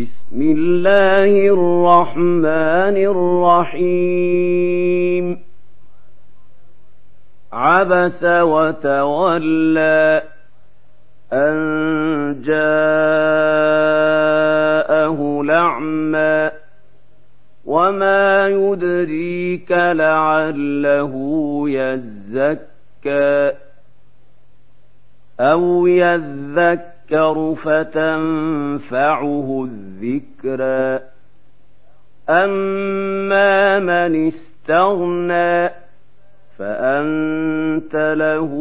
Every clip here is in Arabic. بسم الله الرحمن الرحيم عبس وتولى أن جاءه الأعمى وما يدريك لعله يزكى أو يذكر فتنفعه الذكرى أما من استغنى فأنت له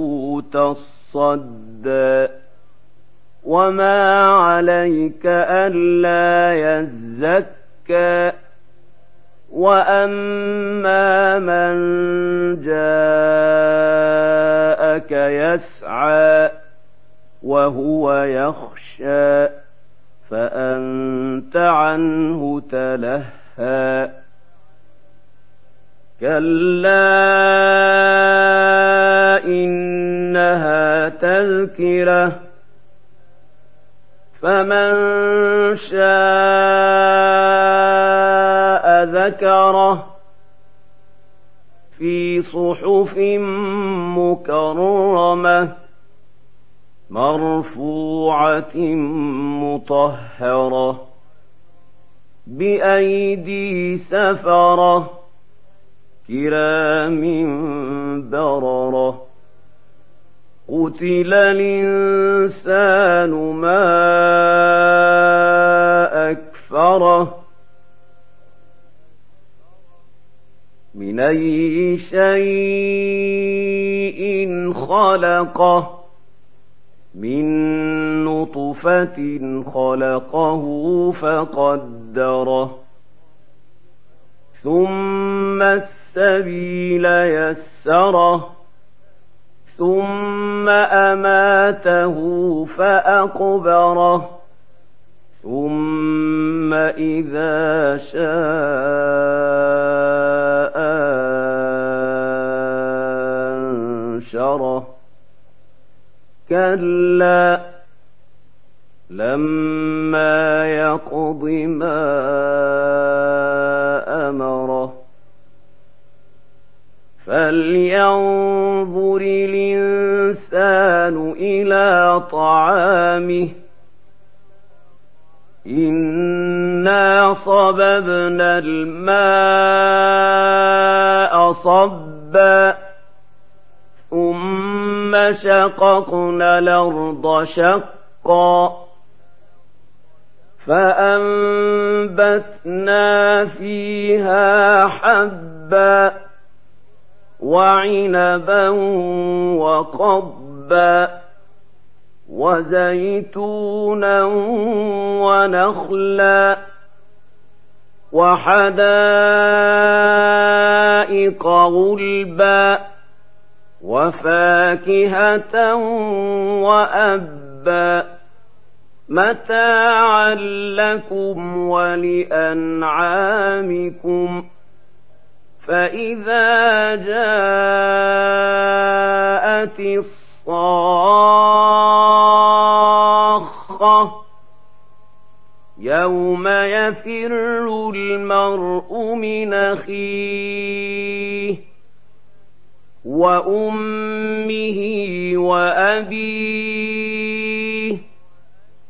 تصدى وما عليك ألا يزكى وأما من جاءك يسعى وهو يخشى فأنت عنه تلهى كلا إنها تذكرة فمن شاء ذكره في صحف مكرمة مرفوعة مطهرة بأيدي سفرة كرام بررة قتل الإنسان ما أكفره من أي شيء خلقه من نطفة خلقه فقدره ثم السبيل يسره ثم أماته فأقبره ثم إذا شاء أنشره كلا لما يقض ما أمره فلينظر الإنسان إلى طعامه إنا صببنا الماء صبا ثم شققنا الأرض شقا فأنبتنا فيها حبا وعنبا وقبا وزيتونا ونخلا وحدائق غلبا وفاكهة وأبا متاعا لكم ولأنعامكم فإذا جاءت الصاخة يوم يفر المرء من أخيه وأمه وأبيه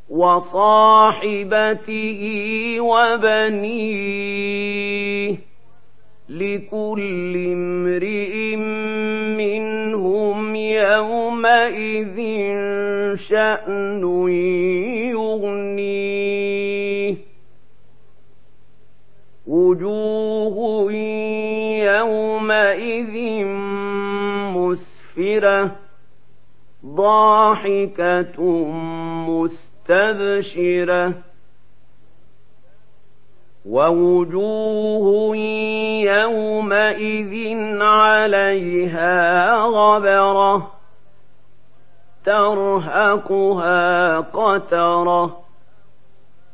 وصاحبته وبنيه لكل امرئ منهم يومئذ شأن يغنيه وجوه يومئذ مسفرة ضاحكة مستبشرة ووجوه يومئذ عليها غبرة ترهقها قترة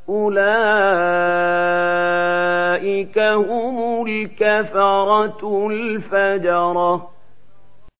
أولئك هم الكفرة الفجرة.